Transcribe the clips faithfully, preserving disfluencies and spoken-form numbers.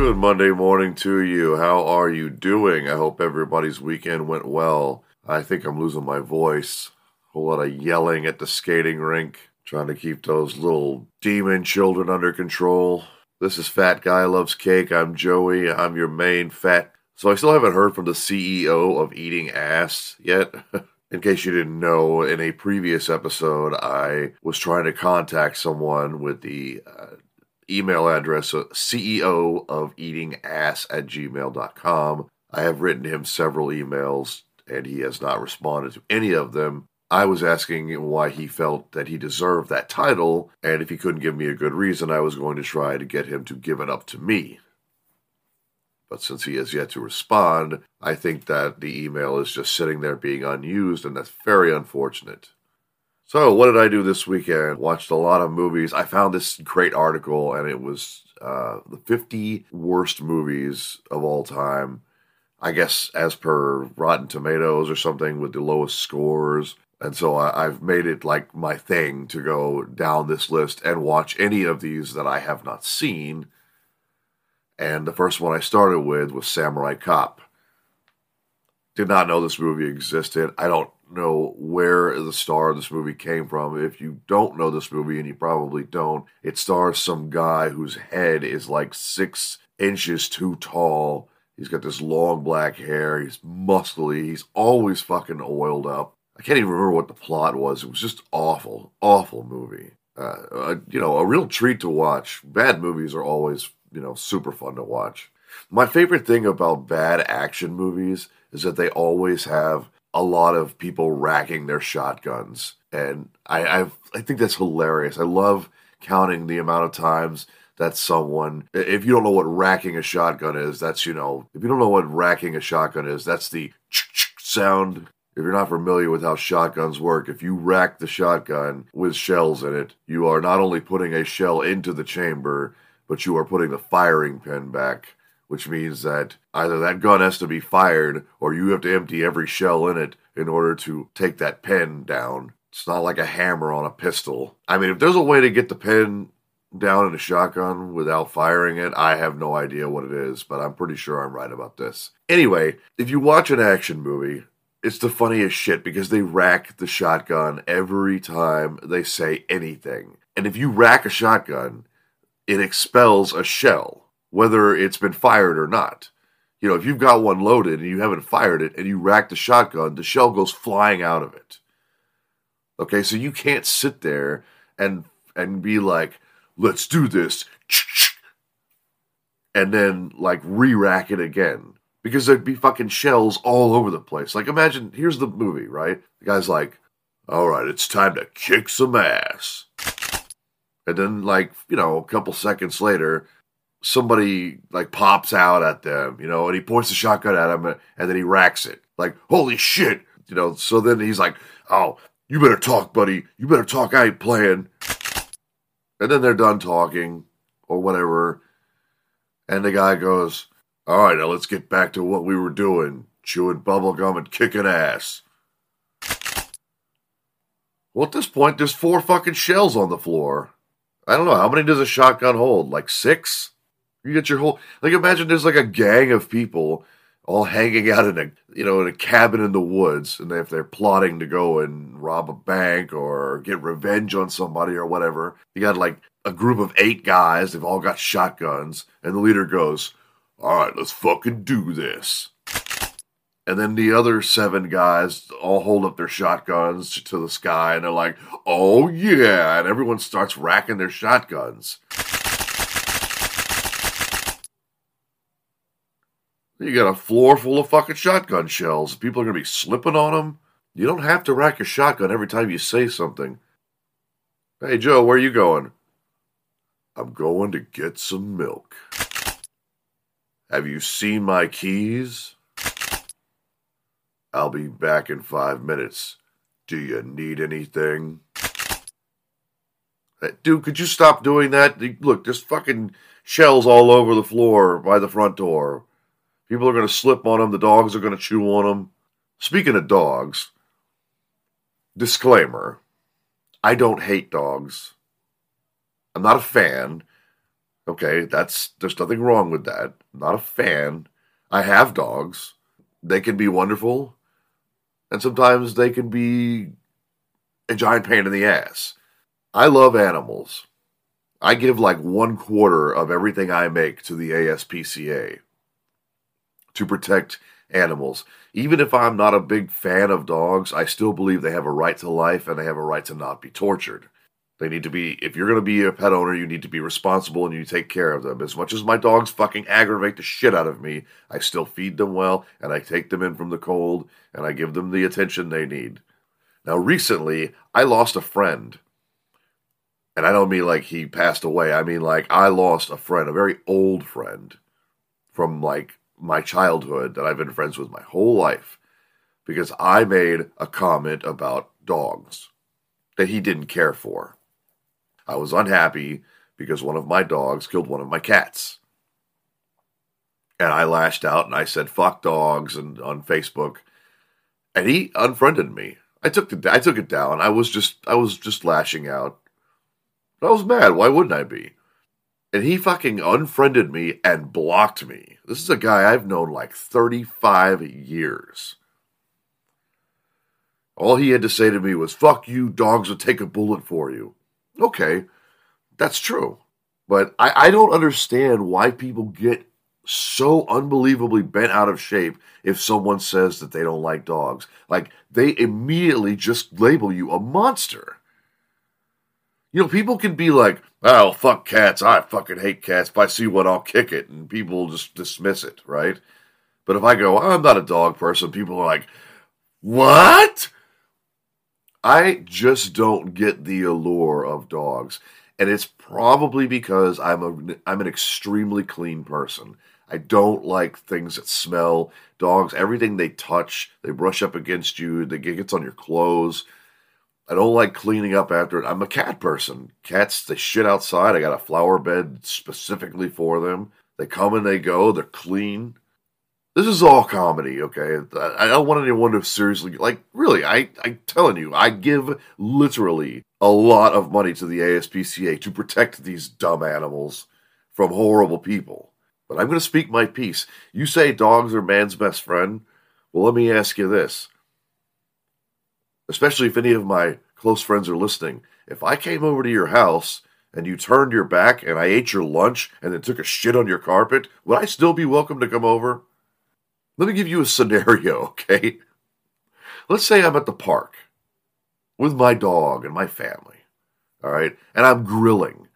Good Monday morning to you. How are you doing? I hope everybody's weekend went well. I think I'm losing my voice. A whole lot of yelling at the skating rink, trying to keep those little demon children under control. This is Fat Guy Loves Cake. I'm Joey. I'm your main fat. So I still haven't heard from the C E O of Eating Ass yet. In case you didn't know, in a previous episode, I was trying to contact someone with the Uh, email address, C E O of eatingass at gmail dot com. I have written him several emails, and he has not responded to any of them. I was asking why he felt that he deserved that title, and if he couldn't give me a good reason, I was going to try to get him to give it up to me. But since he has yet to respond, I think that the email is just sitting there being unused, and that's very unfortunate. So, what did I do this weekend? Watched a lot of movies. I found this great article, and it was uh, the fifty worst movies of all time. I guess as per Rotten Tomatoes or something with the lowest scores. And so I, I've made it like my thing to go down this list and watch any of these that I have not seen. And the first one I started with was Samurai Cop. Did not know this movie existed. I don't know where the star of this movie came from. If you don't know this movie, and you probably don't, it stars some guy whose head is like six inches too tall. He's got this long black hair. He's muscly. He's always fucking oiled up. I can't even remember what the plot was. It was just awful, awful movie. Uh, uh, you know, a real treat to watch. Bad movies are always, you know, super fun to watch. My favorite thing about bad action movies is that they always have a lot of people racking their shotguns. And I I've, I think that's hilarious. I love counting the amount of times that someone, if you don't know what racking a shotgun is, that's, you know, if you don't know what racking a shotgun is, that's the sound. If you're not familiar with how shotguns work, if you rack the shotgun with shells in it, you are not only putting a shell into the chamber, but you are putting the firing pin back, which means that either that gun has to be fired or you have to empty every shell in it in order to take that pin down. It's not like a hammer on a pistol. I mean, if there's a way to get the pin down in a shotgun without firing it, I have no idea what it is, but I'm pretty sure I'm right about this. Anyway, if you watch an action movie, it's the funniest shit because they rack the shotgun every time they say anything. And if you rack a shotgun, it expels a shell, whether it's been fired or not. You know, if you've got one loaded and you haven't fired it and you rack the shotgun, the shell goes flying out of it. Okay, so you can't sit there and and be like, let's do this, and then, like, re-rack it again. Because there'd be fucking shells all over the place. Like, imagine, here's the movie, right? The guy's like, all right, it's time to kick some ass. And then, like, you know, a couple seconds later, somebody, like, pops out at them, you know, and he points the shotgun at him, and then he racks it. Like, holy shit! You know, so then he's like, oh, you better talk, buddy. You better talk. I ain't playing. And then they're done talking, or whatever, and the guy goes, all right, now let's get back to what we were doing, chewing bubblegum and kicking ass. Well, at this point, there's four fucking shells on the floor. I don't know, how many does a shotgun hold? Like, six? You get your whole, like, imagine there's like a gang of people all hanging out in a, you know, in a cabin in the woods, and if they're plotting to go and rob a bank or get revenge on somebody or whatever, you got like a group of eight guys, they've all got shotguns, and the leader goes, all right, let's fucking do this. And then the other seven guys all hold up their shotguns to the sky, and they're like, oh yeah, and everyone starts racking their shotguns. You got a floor full of fucking shotgun shells. People are going to be slipping on them. You don't have to rack your shotgun every time you say something. Hey, Joe, where are you going? I'm going to get some milk. Have you seen my keys? I'll be back in five minutes. Do you need anything? Hey, dude, could you stop doing that? Look, there's fucking shells all over the floor by the front door. People are going to slip on them. The dogs are going to chew on them. Speaking of dogs, disclaimer, I don't hate dogs. I'm not a fan. Okay, that's there's nothing wrong with that. I'm not a fan. I have dogs. They can be wonderful, and sometimes they can be a giant pain in the ass. I love animals. I give like one quarter of everything I make to the A S P C A to protect animals. Even if I'm not a big fan of dogs, I still believe they have a right to life and they have a right to not be tortured. They need to be, if you're going to be a pet owner, you need to be responsible and you take care of them. As much as my dogs fucking aggravate the shit out of me, I still feed them well and I take them in from the cold and I give them the attention they need. Now, recently, I lost a friend. And I don't mean like he passed away. I mean like I lost a friend, a very old friend from like my childhood that I've been friends with my whole life because I made a comment about dogs that he didn't care for. I was unhappy because one of my dogs killed one of my cats. And I lashed out and I said, fuck dogs and on Facebook. And he unfriended me. I took the, I took it down. I was just I was just lashing out. I was mad. Why wouldn't I be? And he fucking unfriended me and blocked me. This is a guy I've known like thirty-five years. All he had to say to me was, fuck you, dogs would take a bullet for you. Okay, that's true. But I, I don't understand why people get so unbelievably bent out of shape if someone says that they don't like dogs. Like, they immediately just label you a monster. You know, people can be like, oh, fuck cats, I fucking hate cats, if I see one, I'll kick it, and people just dismiss it, right? But if I go, I'm not a dog person, people are like, what? I just don't get the allure of dogs, and it's probably because I'm a, I'm an extremely clean person. I don't like things that smell. Dogs, everything they touch, they brush up against you, it gets on your clothes. I don't like cleaning up after it. I'm a cat person. Cats, they shit outside. I got a flower bed specifically for them. They come and they go. They're clean. This is all comedy, okay? I don't want anyone to seriously... Like, really, I, I'm telling you, I give literally a lot of money to the A S P C A to protect these dumb animals from horrible people. But I'm going to speak my piece. You say dogs are man's best friend? Well, let me ask you this. Especially if any of my close friends are listening, if I came over to your house and you turned your back and I ate your lunch and then took a shit on your carpet, would I still be welcome to come over? Let me give you a scenario, okay? Let's say I'm at the park with my dog and my family, all right? And I'm grilling.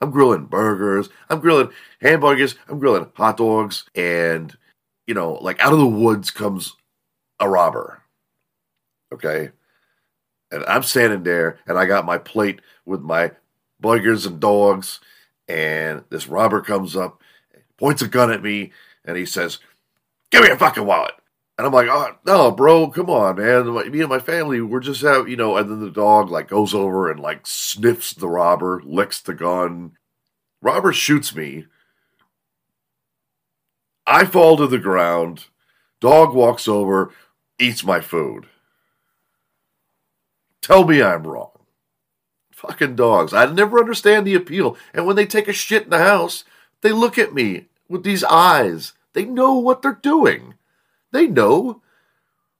I'm grilling burgers. I'm grilling hamburgers. I'm grilling hot dogs. And, you know, like out of the woods comes a robber, okay? And I'm standing there, and I got my plate with my burgers and dogs, and this robber comes up, points a gun at me, and he says, give me your fucking wallet. And I'm like, oh, no, bro, come on, man. Me and my family, we're just out, you know, and then the dog, like, goes over and, like, sniffs the robber, licks the gun. Robber shoots me. I fall to the ground. Dog walks over, eats my food. Tell me I'm wrong. Fucking dogs. I never understand the appeal. And when they take a shit in the house, they look at me with these eyes. They know what they're doing. They know.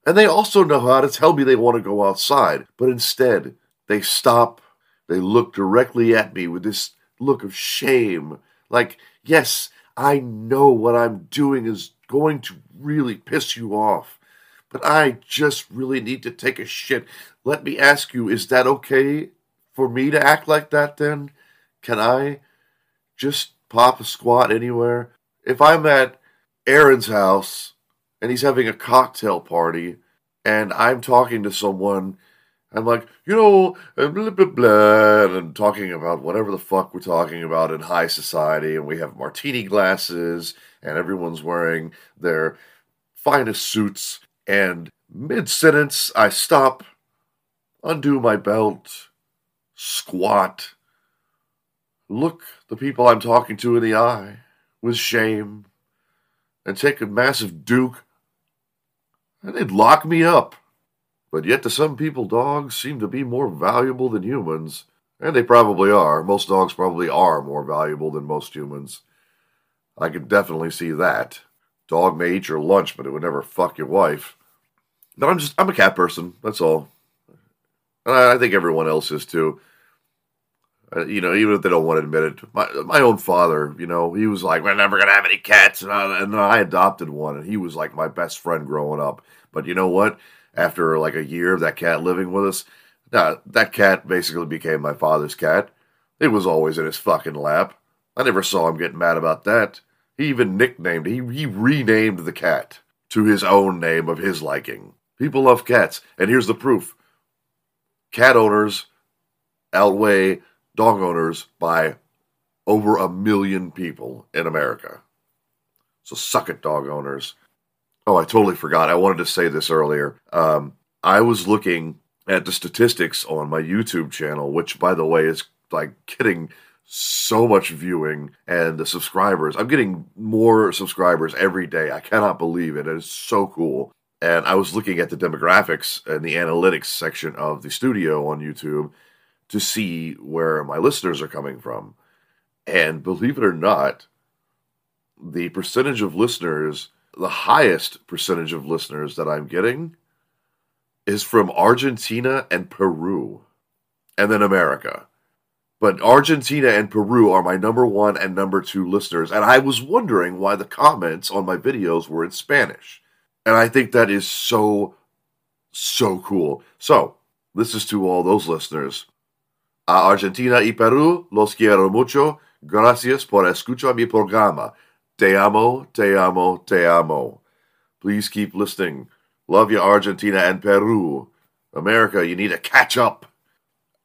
And they also know how to tell me they want to go outside. But instead, they stop. They look directly at me with this look of shame. Like, yes, I know what I'm doing is going to really piss you off. But I just really need to take a shit. Let me ask you, is that okay for me to act like that then? Can I just pop a squat anywhere? If I'm at Aaron's house and he's having a cocktail party and I'm talking to someone, I'm like, you know, blah, blah, blah, and I'm talking about whatever the fuck we're talking about in high society, and we have martini glasses and everyone's wearing their finest suits. And mid-sentence, I stop, undo my belt, squat, look the people I'm talking to in the eye with shame, and take a massive duke, and they'd lock me up. But yet to some people, dogs seem to be more valuable than humans, And they probably are. Most dogs probably are more valuable than most humans. I could definitely see that. Dog may eat your lunch, but it would never fuck your wife. No, I'm just, I'm a cat person. That's all. And I, I think everyone else is too. Uh, you know, even if they don't want to admit it. My, my own father, you know, he was like, we're never going to have any cats. And I, and I adopted one. And he was like my best friend growing up. But you know what? After like a year of that cat living with us, nah, that cat basically became my father's cat. It was always in his fucking lap. I never saw him get mad about that. He even nicknamed, he, he renamed the cat to his own name of his liking. People love cats, and here's the proof. Cat owners outweigh dog owners by over a million people in America. So suck it, dog owners. Oh, I totally forgot. I wanted to say this earlier. Um, I was looking at the statistics on my YouTube channel, which, by the way, is like kidding. So much viewing and the subscribers. I'm getting more subscribers every day. I cannot believe it. It is so cool. And I was looking at the demographics and the analytics section of the studio on YouTube to see where my listeners are coming from. And believe it or not, the percentage of listeners, the highest percentage of listeners that I'm getting is from Argentina and Peru, and then America. But Argentina and Peru are my number one and number two listeners, and I was wondering why the comments on my videos were in Spanish. And I think that is so, so cool. So, this is to all those listeners. A Argentina y Peru, los quiero mucho. Gracias por escuchar mi programa. Te amo, te amo, te amo. Please keep listening. Love you, Argentina and Peru. America, you need to catch up.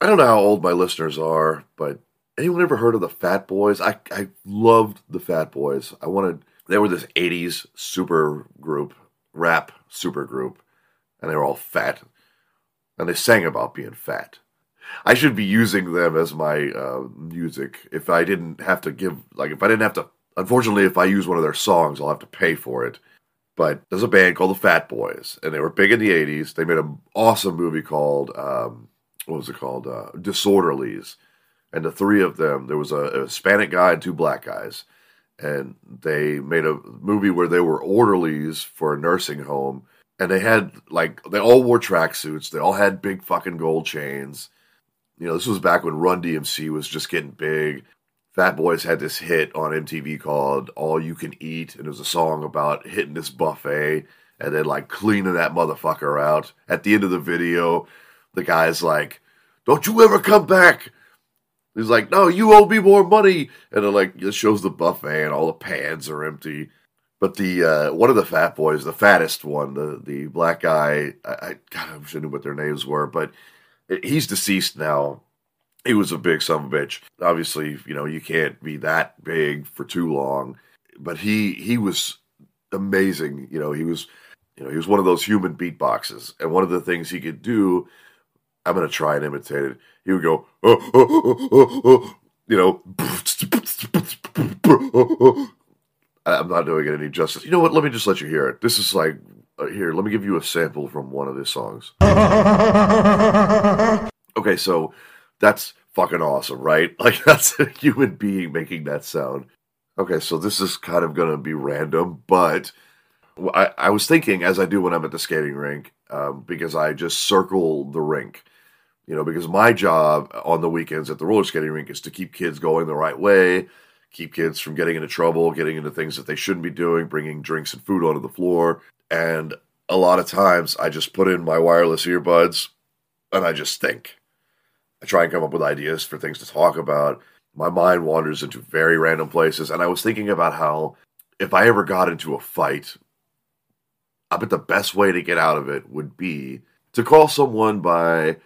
I don't know how old my listeners are, but anyone ever heard of the Fat Boys? I, I loved the Fat Boys. I wanted, they were this eighties super group, rap super group, and they were all fat, and they sang about being fat. I should be using them as my uh, music if I didn't have to give, like if I didn't have to, unfortunately if I use one of their songs, I'll have to pay for it. But there's a band called the Fat Boys, and they were big in the eighties. They made an awesome movie called, um, what was it called, uh, Disorderlies, and the three of them, there was a, a Hispanic guy and two black guys, and they made a movie where they were orderlies for a nursing home, and they had, like, they all wore tracksuits, they all had big fucking gold chains, you know, this was back when Run D M C was just getting big. Fat Boys had this hit on M T V called All You Can Eat, and it was a song about hitting this buffet, and then, like, cleaning that motherfucker out. At the end of the video, the guy's like, don't you ever come back. He's like, no, you owe me more money. And then, like, it shows the buffet and all the pans are empty. But the uh, one of the Fat Boys, the fattest one, the, the black guy, I, I, God, I wish I knew what their names were, but he's deceased now. He was a big son of a bitch. Obviously, you know, you can't be that big for too long. But he he was amazing. You know, he was, you know, he was one of those human beatboxes. And one of the things he could do, I'm going to try and imitate it. He would go, oh, oh, oh, oh, oh, you know, I'm not doing it any justice. You know what? Let me just let you hear it. This is like, uh, here, let me give you a sample from one of his songs. Okay, so that's fucking awesome, right? Like, that's a human being making that sound. Okay, so this is kind of going to be random, but I, I was thinking, as I do when I'm at the skating rink, um, because I just circle the rink. You know, because my job on the weekends at the roller skating rink is to keep kids going the right way, keep kids from getting into trouble, getting into things that they shouldn't be doing, bringing drinks and food onto the floor. And a lot of times I just put in my wireless earbuds and I just think. I try and come up with ideas for things to talk about. My mind wanders into very random places. And I was thinking about how if I ever got into a fight, I bet the best way to get out of it would be to call someone by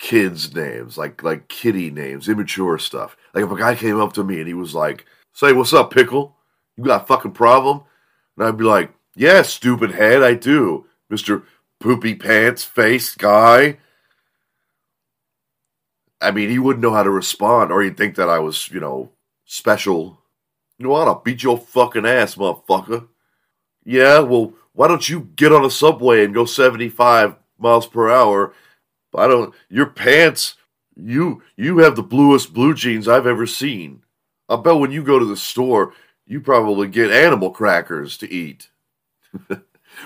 kids' names, like like kiddie names, immature stuff. Like if a guy came up to me and he was like, say, what's up, pickle? You got a fucking problem? And I'd be like, yeah, stupid head, I do. Mister Poopy Pants Face Guy. I mean, he wouldn't know how to respond, or he'd think that I was, you know, special. You know what? I'll beat your fucking ass, motherfucker. Yeah, well, why don't you get on a subway and go seventy-five miles per hour? I don't, your pants, you you have the bluest blue jeans I've ever seen. I bet when you go to the store, you probably get animal crackers to eat.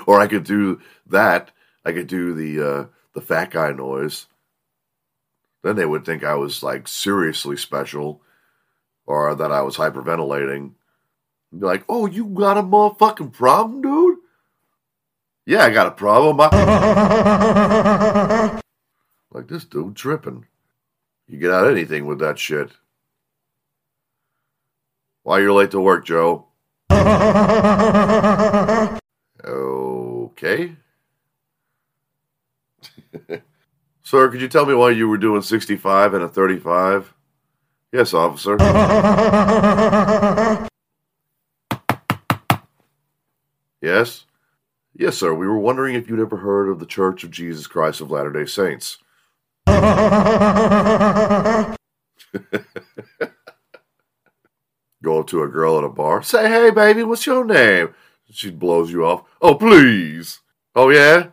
Or I could do that. I could do the uh, the fat guy noise. Then they would think I was, like, seriously special, or that I was hyperventilating. I'd be like, oh, you got a motherfucking problem, dude? Yeah, I got a problem. I like, this dude tripping. You get out of anything with that shit. Why you're late to work, Joe? Okay. Sir, could you tell me why you were doing sixty-five and a thirty-five? Yes, officer. Yes? Yes, sir. We were wondering if you'd ever heard of the Church of Jesus Christ of Latter-day Saints. Go up to a girl at a bar. Say, hey, baby, what's your name? She blows you off. Oh, please. Oh, yeah?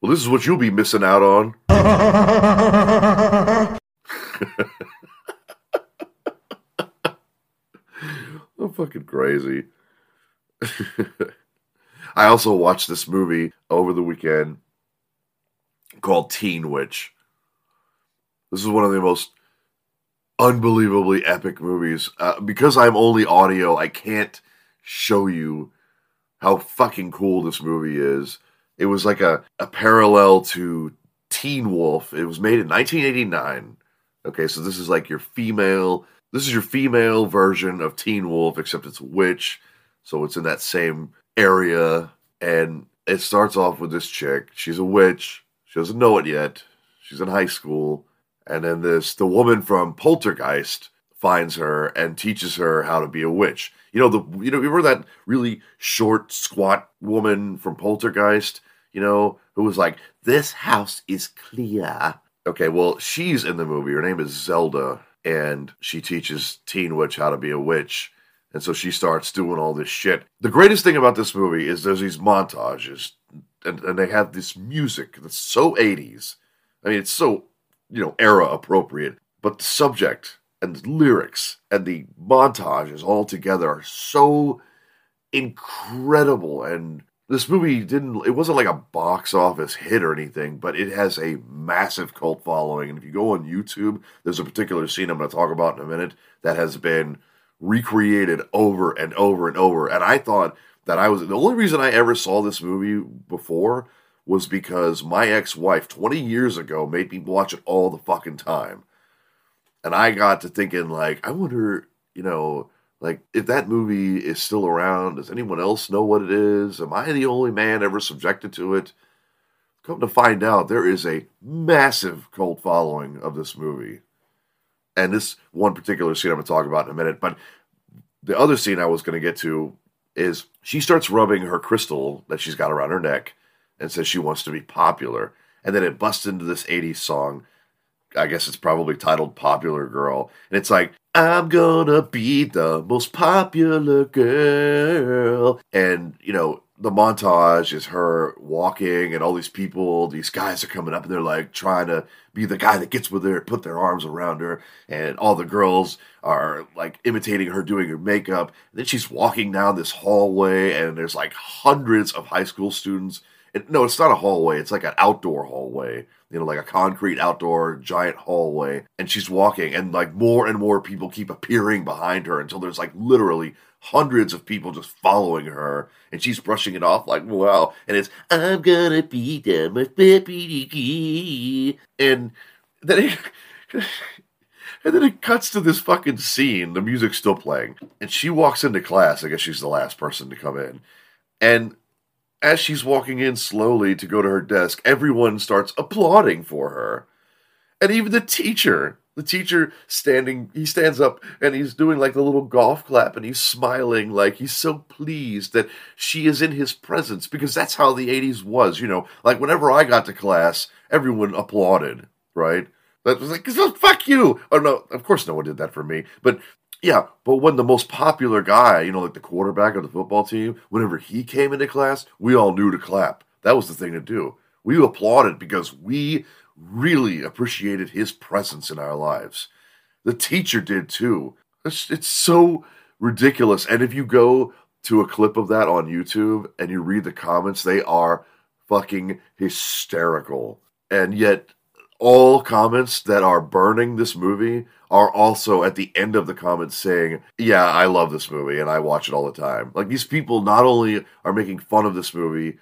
Well, this is what you'll be missing out on. I'm fucking crazy. I also watched this movie over the weekend called Teen Witch. This is one of the most unbelievably epic movies. Uh, because I'm only audio, I can't show you how fucking cool this movie is. It was like a, a parallel to Teen Wolf. It was made in nineteen eighty-nine. Okay, so this is like your female... This is your female version of Teen Wolf, except it's a witch. So it's in that same area. And it starts off with this chick. She's a witch. She doesn't know it yet. She's in high school. And then this the woman from Poltergeist finds her and teaches her how to be a witch. You know, the you know, you remember that really short, squat woman from Poltergeist, you know, who was like, this house is clear. Okay, well, she's in the movie. Her name is Zelda, and she teaches Teen Witch how to be a witch. And so she starts doing all this shit. The greatest thing about this movie is there's these montages, and, and they have this music that's so eighties. I mean, it's so, you know, era-appropriate. But the subject and the lyrics and the montages all together are so incredible. And this movie didn't, it wasn't like a box office hit or anything, but it has a massive cult following. And if you go on YouTube, there's a particular scene I'm going to talk about in a minute that has been recreated over and over and over. And I thought that I was, the only reason I ever saw this movie before was because my ex-wife twenty years ago made me watch it all the fucking time. And I got to thinking, like, I wonder, you know, like, if that movie is still around, does anyone else know what it is? Am I the only man ever subjected to it? Come to find out, there is a massive cult following of this movie. And this one particular scene I'm going to talk about in a minute, but the other scene I was going to get to is she starts rubbing her crystal that she's got around her neck and says she wants to be popular. And then it busts into this eighties song, I guess it's probably titled Popular Girl. And it's like, I'm gonna be the most popular girl. And, you know, the montage is her walking and all these people, these guys are coming up and they're like trying to be the guy that gets with her, put their arms around her. And all the girls are like imitating her, doing her makeup. And then she's walking down this hallway and there's like hundreds of high school students. And no, it's not a hallway. It's like an outdoor hallway. You know, like a concrete outdoor giant hallway. And she's walking, and like more and more people keep appearing behind her until there's like literally hundreds of people just following her. And she's brushing it off like, wow. And it's, I'm gonna be done with baby. And then it, and then it cuts to this fucking scene. The music's still playing. And she walks into class. I guess she's the last person to come in. And as she's walking in slowly to go to her desk, everyone starts applauding for her. And even the teacher, the teacher standing, he stands up and he's doing like the little golf clap and he's smiling like he's so pleased that she is in his presence, because that's how the eighties was, you know. Like whenever I got to class, everyone applauded, right? That was like, oh, fuck you! Oh no, of course no one did that for me, but... Yeah, but when the most popular guy, you know, like the quarterback of the football team, whenever he came into class, we all knew to clap. That was the thing to do. We applauded because we really appreciated his presence in our lives. The teacher did too. It's, it's so ridiculous. And if you go to a clip of that on YouTube and you read the comments, they are fucking hysterical. And yet, all comments that are burning this movie are also at the end of the comments saying, yeah, I love this movie and I watch it all the time. Like, these people not only are making fun of this movie,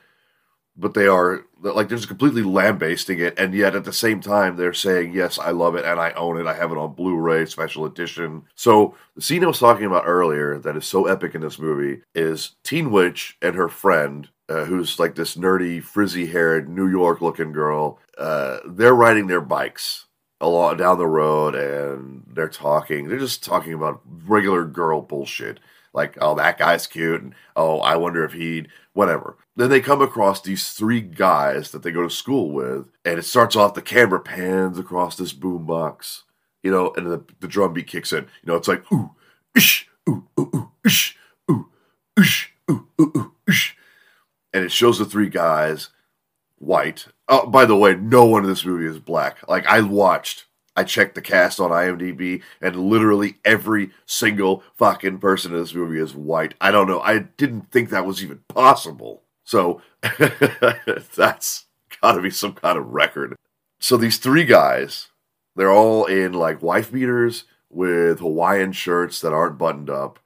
but they are, like, they're just completely lambasting it, and yet at the same time they're saying, yes, I love it and I own it, I have it on Blu-ray, special edition. So, the scene I was talking about earlier that is so epic in this movie is Teen Witch and her friend, Uh, who's like this nerdy, frizzy-haired, New York-looking girl. Uh, they're riding their bikes along down the road, and they're talking. They're just talking about regular girl bullshit. Like, oh, that guy's cute, and oh, I wonder if he'd... whatever. Then they come across these three guys that they go to school with, and it starts off, the camera pans across this boombox, you know, and the, the drum beat kicks in. You know, it's like, ooh, ish, ooh, ooh, ooh, ish, ooh, ish, ooh, ooh, ooh, ish. And it shows the three guys, white. Oh, by the way, no one in this movie is black. Like, I watched, I checked the cast on IMDb, and literally every single fucking person in this movie is white. I don't know. I didn't think that was even possible. So, that's gotta be some kind of record. So these three guys, they're all in, like, wife beaters with Hawaiian shirts that aren't buttoned up.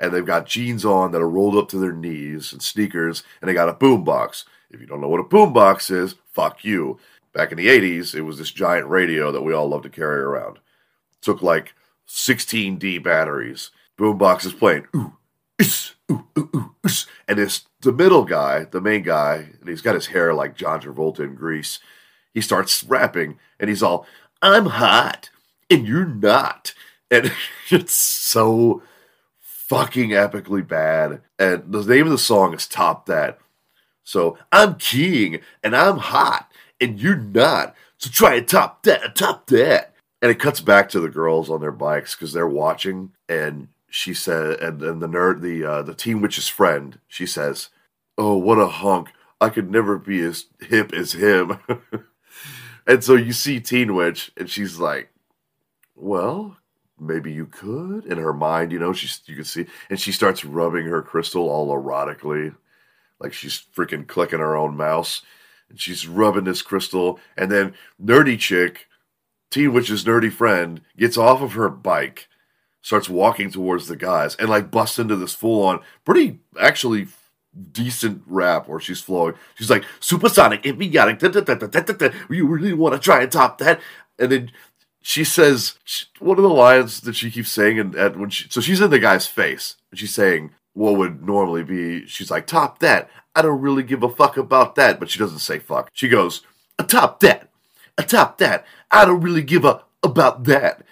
And they've got jeans on that are rolled up to their knees and sneakers, and they got a boombox. If you don't know what a boombox is, fuck you. Back in the eighties, it was this giant radio that we all loved to carry around. It took like sixteen D batteries. Boombox is playing, ooh, ish, ooh, ooh, ooh, ish. And it's the middle guy, the main guy, and he's got his hair like John Travolta in Grease. He starts rapping, and he's all, I'm hot, and you're not. And it's so fucking epically bad, and the name of the song is Top That. So, I'm king, and I'm hot, and you're not, so try and top that, top that. And it cuts back to the girls on their bikes, because they're watching, and she said, and then the nerd, the, uh, the Teen Witch's friend, she says, oh, what a hunk, I could never be as hip as him. And so you see Teen Witch, and she's like, well, maybe you could. In her mind, you know, she's, you can see, and she starts rubbing her crystal all erotically, like she's freaking clicking her own mouse, and she's rubbing this crystal, and then nerdy chick, Teen Witch's nerdy friend, gets off of her bike, starts walking towards the guys, and like busts into this full-on, pretty, actually, decent rap where she's flowing. She's like, supersonic, idiotic, da da da da da da, you really want to try and top that? And then she says, one of the lines that she keeps saying, and, and when she, so she's in the guy's face, and she's saying what would normally be, she's like, top that, I don't really give a fuck about that, but she doesn't say fuck. She goes, a top that, a top that, I don't really give a about that.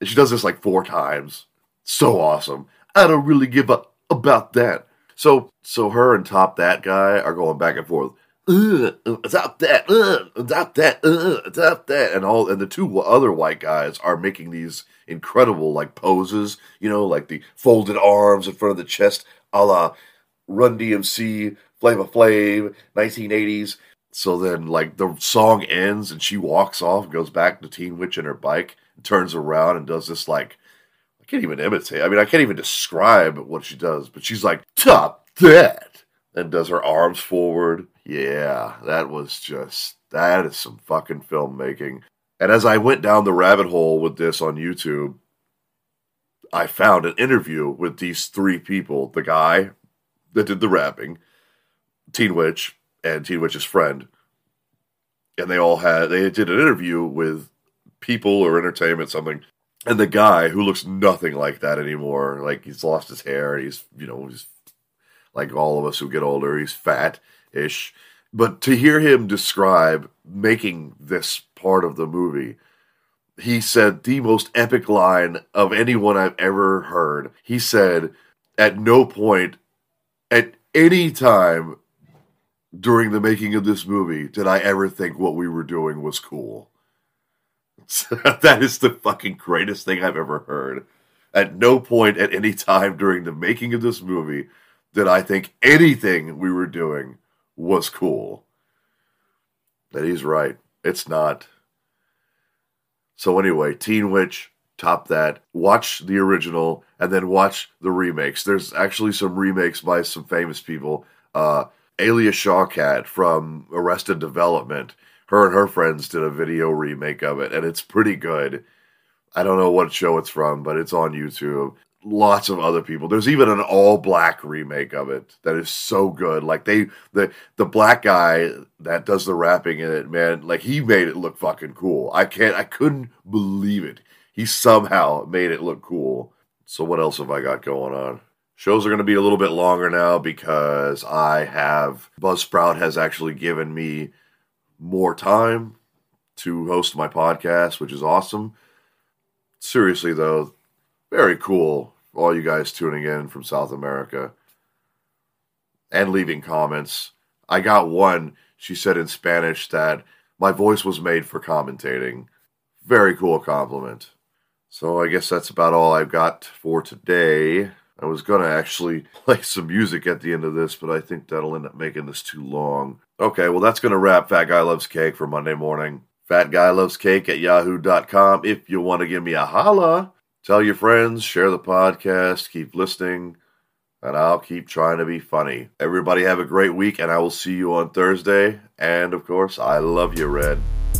And she does this like four times. So awesome. I don't really give a about that. So, so her and Top That guy are going back and forth. Uh, adopt that, uh, adopt that, uh, adopt that, and all, and the two other white guys are making these incredible, like, poses, you know, like the folded arms in front of the chest, a la Run D M C, Flava Flav, nineteen eighties, so then, like, the song ends, and she walks off, goes back to Teen Witch in her bike, and turns around, and does this, like, I can't even imitate, I mean, I can't even describe what she does, but she's like, top that, and does her arms forward. Yeah, that was just, that is some fucking filmmaking. And as I went down the rabbit hole with this on YouTube, I found an interview with these three people. The guy that did the rapping, Teen Witch, and Teen Witch's friend. And they all had, they did an interview with People or Entertainment, something. And the guy, who looks nothing like that anymore, like he's lost his hair, he's, you know, he's like all of us who get older, he's fat. Ish, but to hear him describe making this part of the movie, he said the most epic line of anyone I've ever heard. He said, at no point, at any time during the making of this movie, did I ever think what we were doing was cool. That is the fucking greatest thing I've ever heard. At no point at any time during the making of this movie did I think anything we were doing was cool. That he's right. It's not. So anyway, Teen Witch, top that. Watch the original and then watch the remakes. There's actually some remakes by some famous people. Uh, Alia Shawcat from Arrested Development. Her and her friends did a video remake of it, and it's pretty good. I don't know what show it's from, but it's on YouTube. Lots of other people. There's even an all-black remake of it that is so good. Like, they, the the black guy that does the rapping in it, man, like, he made it look fucking cool. I can't, I couldn't believe it. He somehow made it look cool. So what else have I got going on? Shows are going to be a little bit longer now because I have, Buzzsprout has actually given me more time to host my podcast, which is awesome. Seriously, though, very cool, all you guys tuning in from South America and leaving comments. I got one, she said in Spanish that my voice was made for commentating. Very cool compliment. So I guess that's about all I've got for today. I was going to actually play some music at the end of this, but I think that'll end up making this too long. Okay, well, that's going to wrap Fat Guy Loves Cake for Monday morning. Fat Guy Loves Cake at yahoo dot com if you want to give me a holla. Tell your friends, share the podcast, keep listening, and I'll keep trying to be funny. Everybody have a great week, and I will see you on Thursday. And, of course, I love you, Red.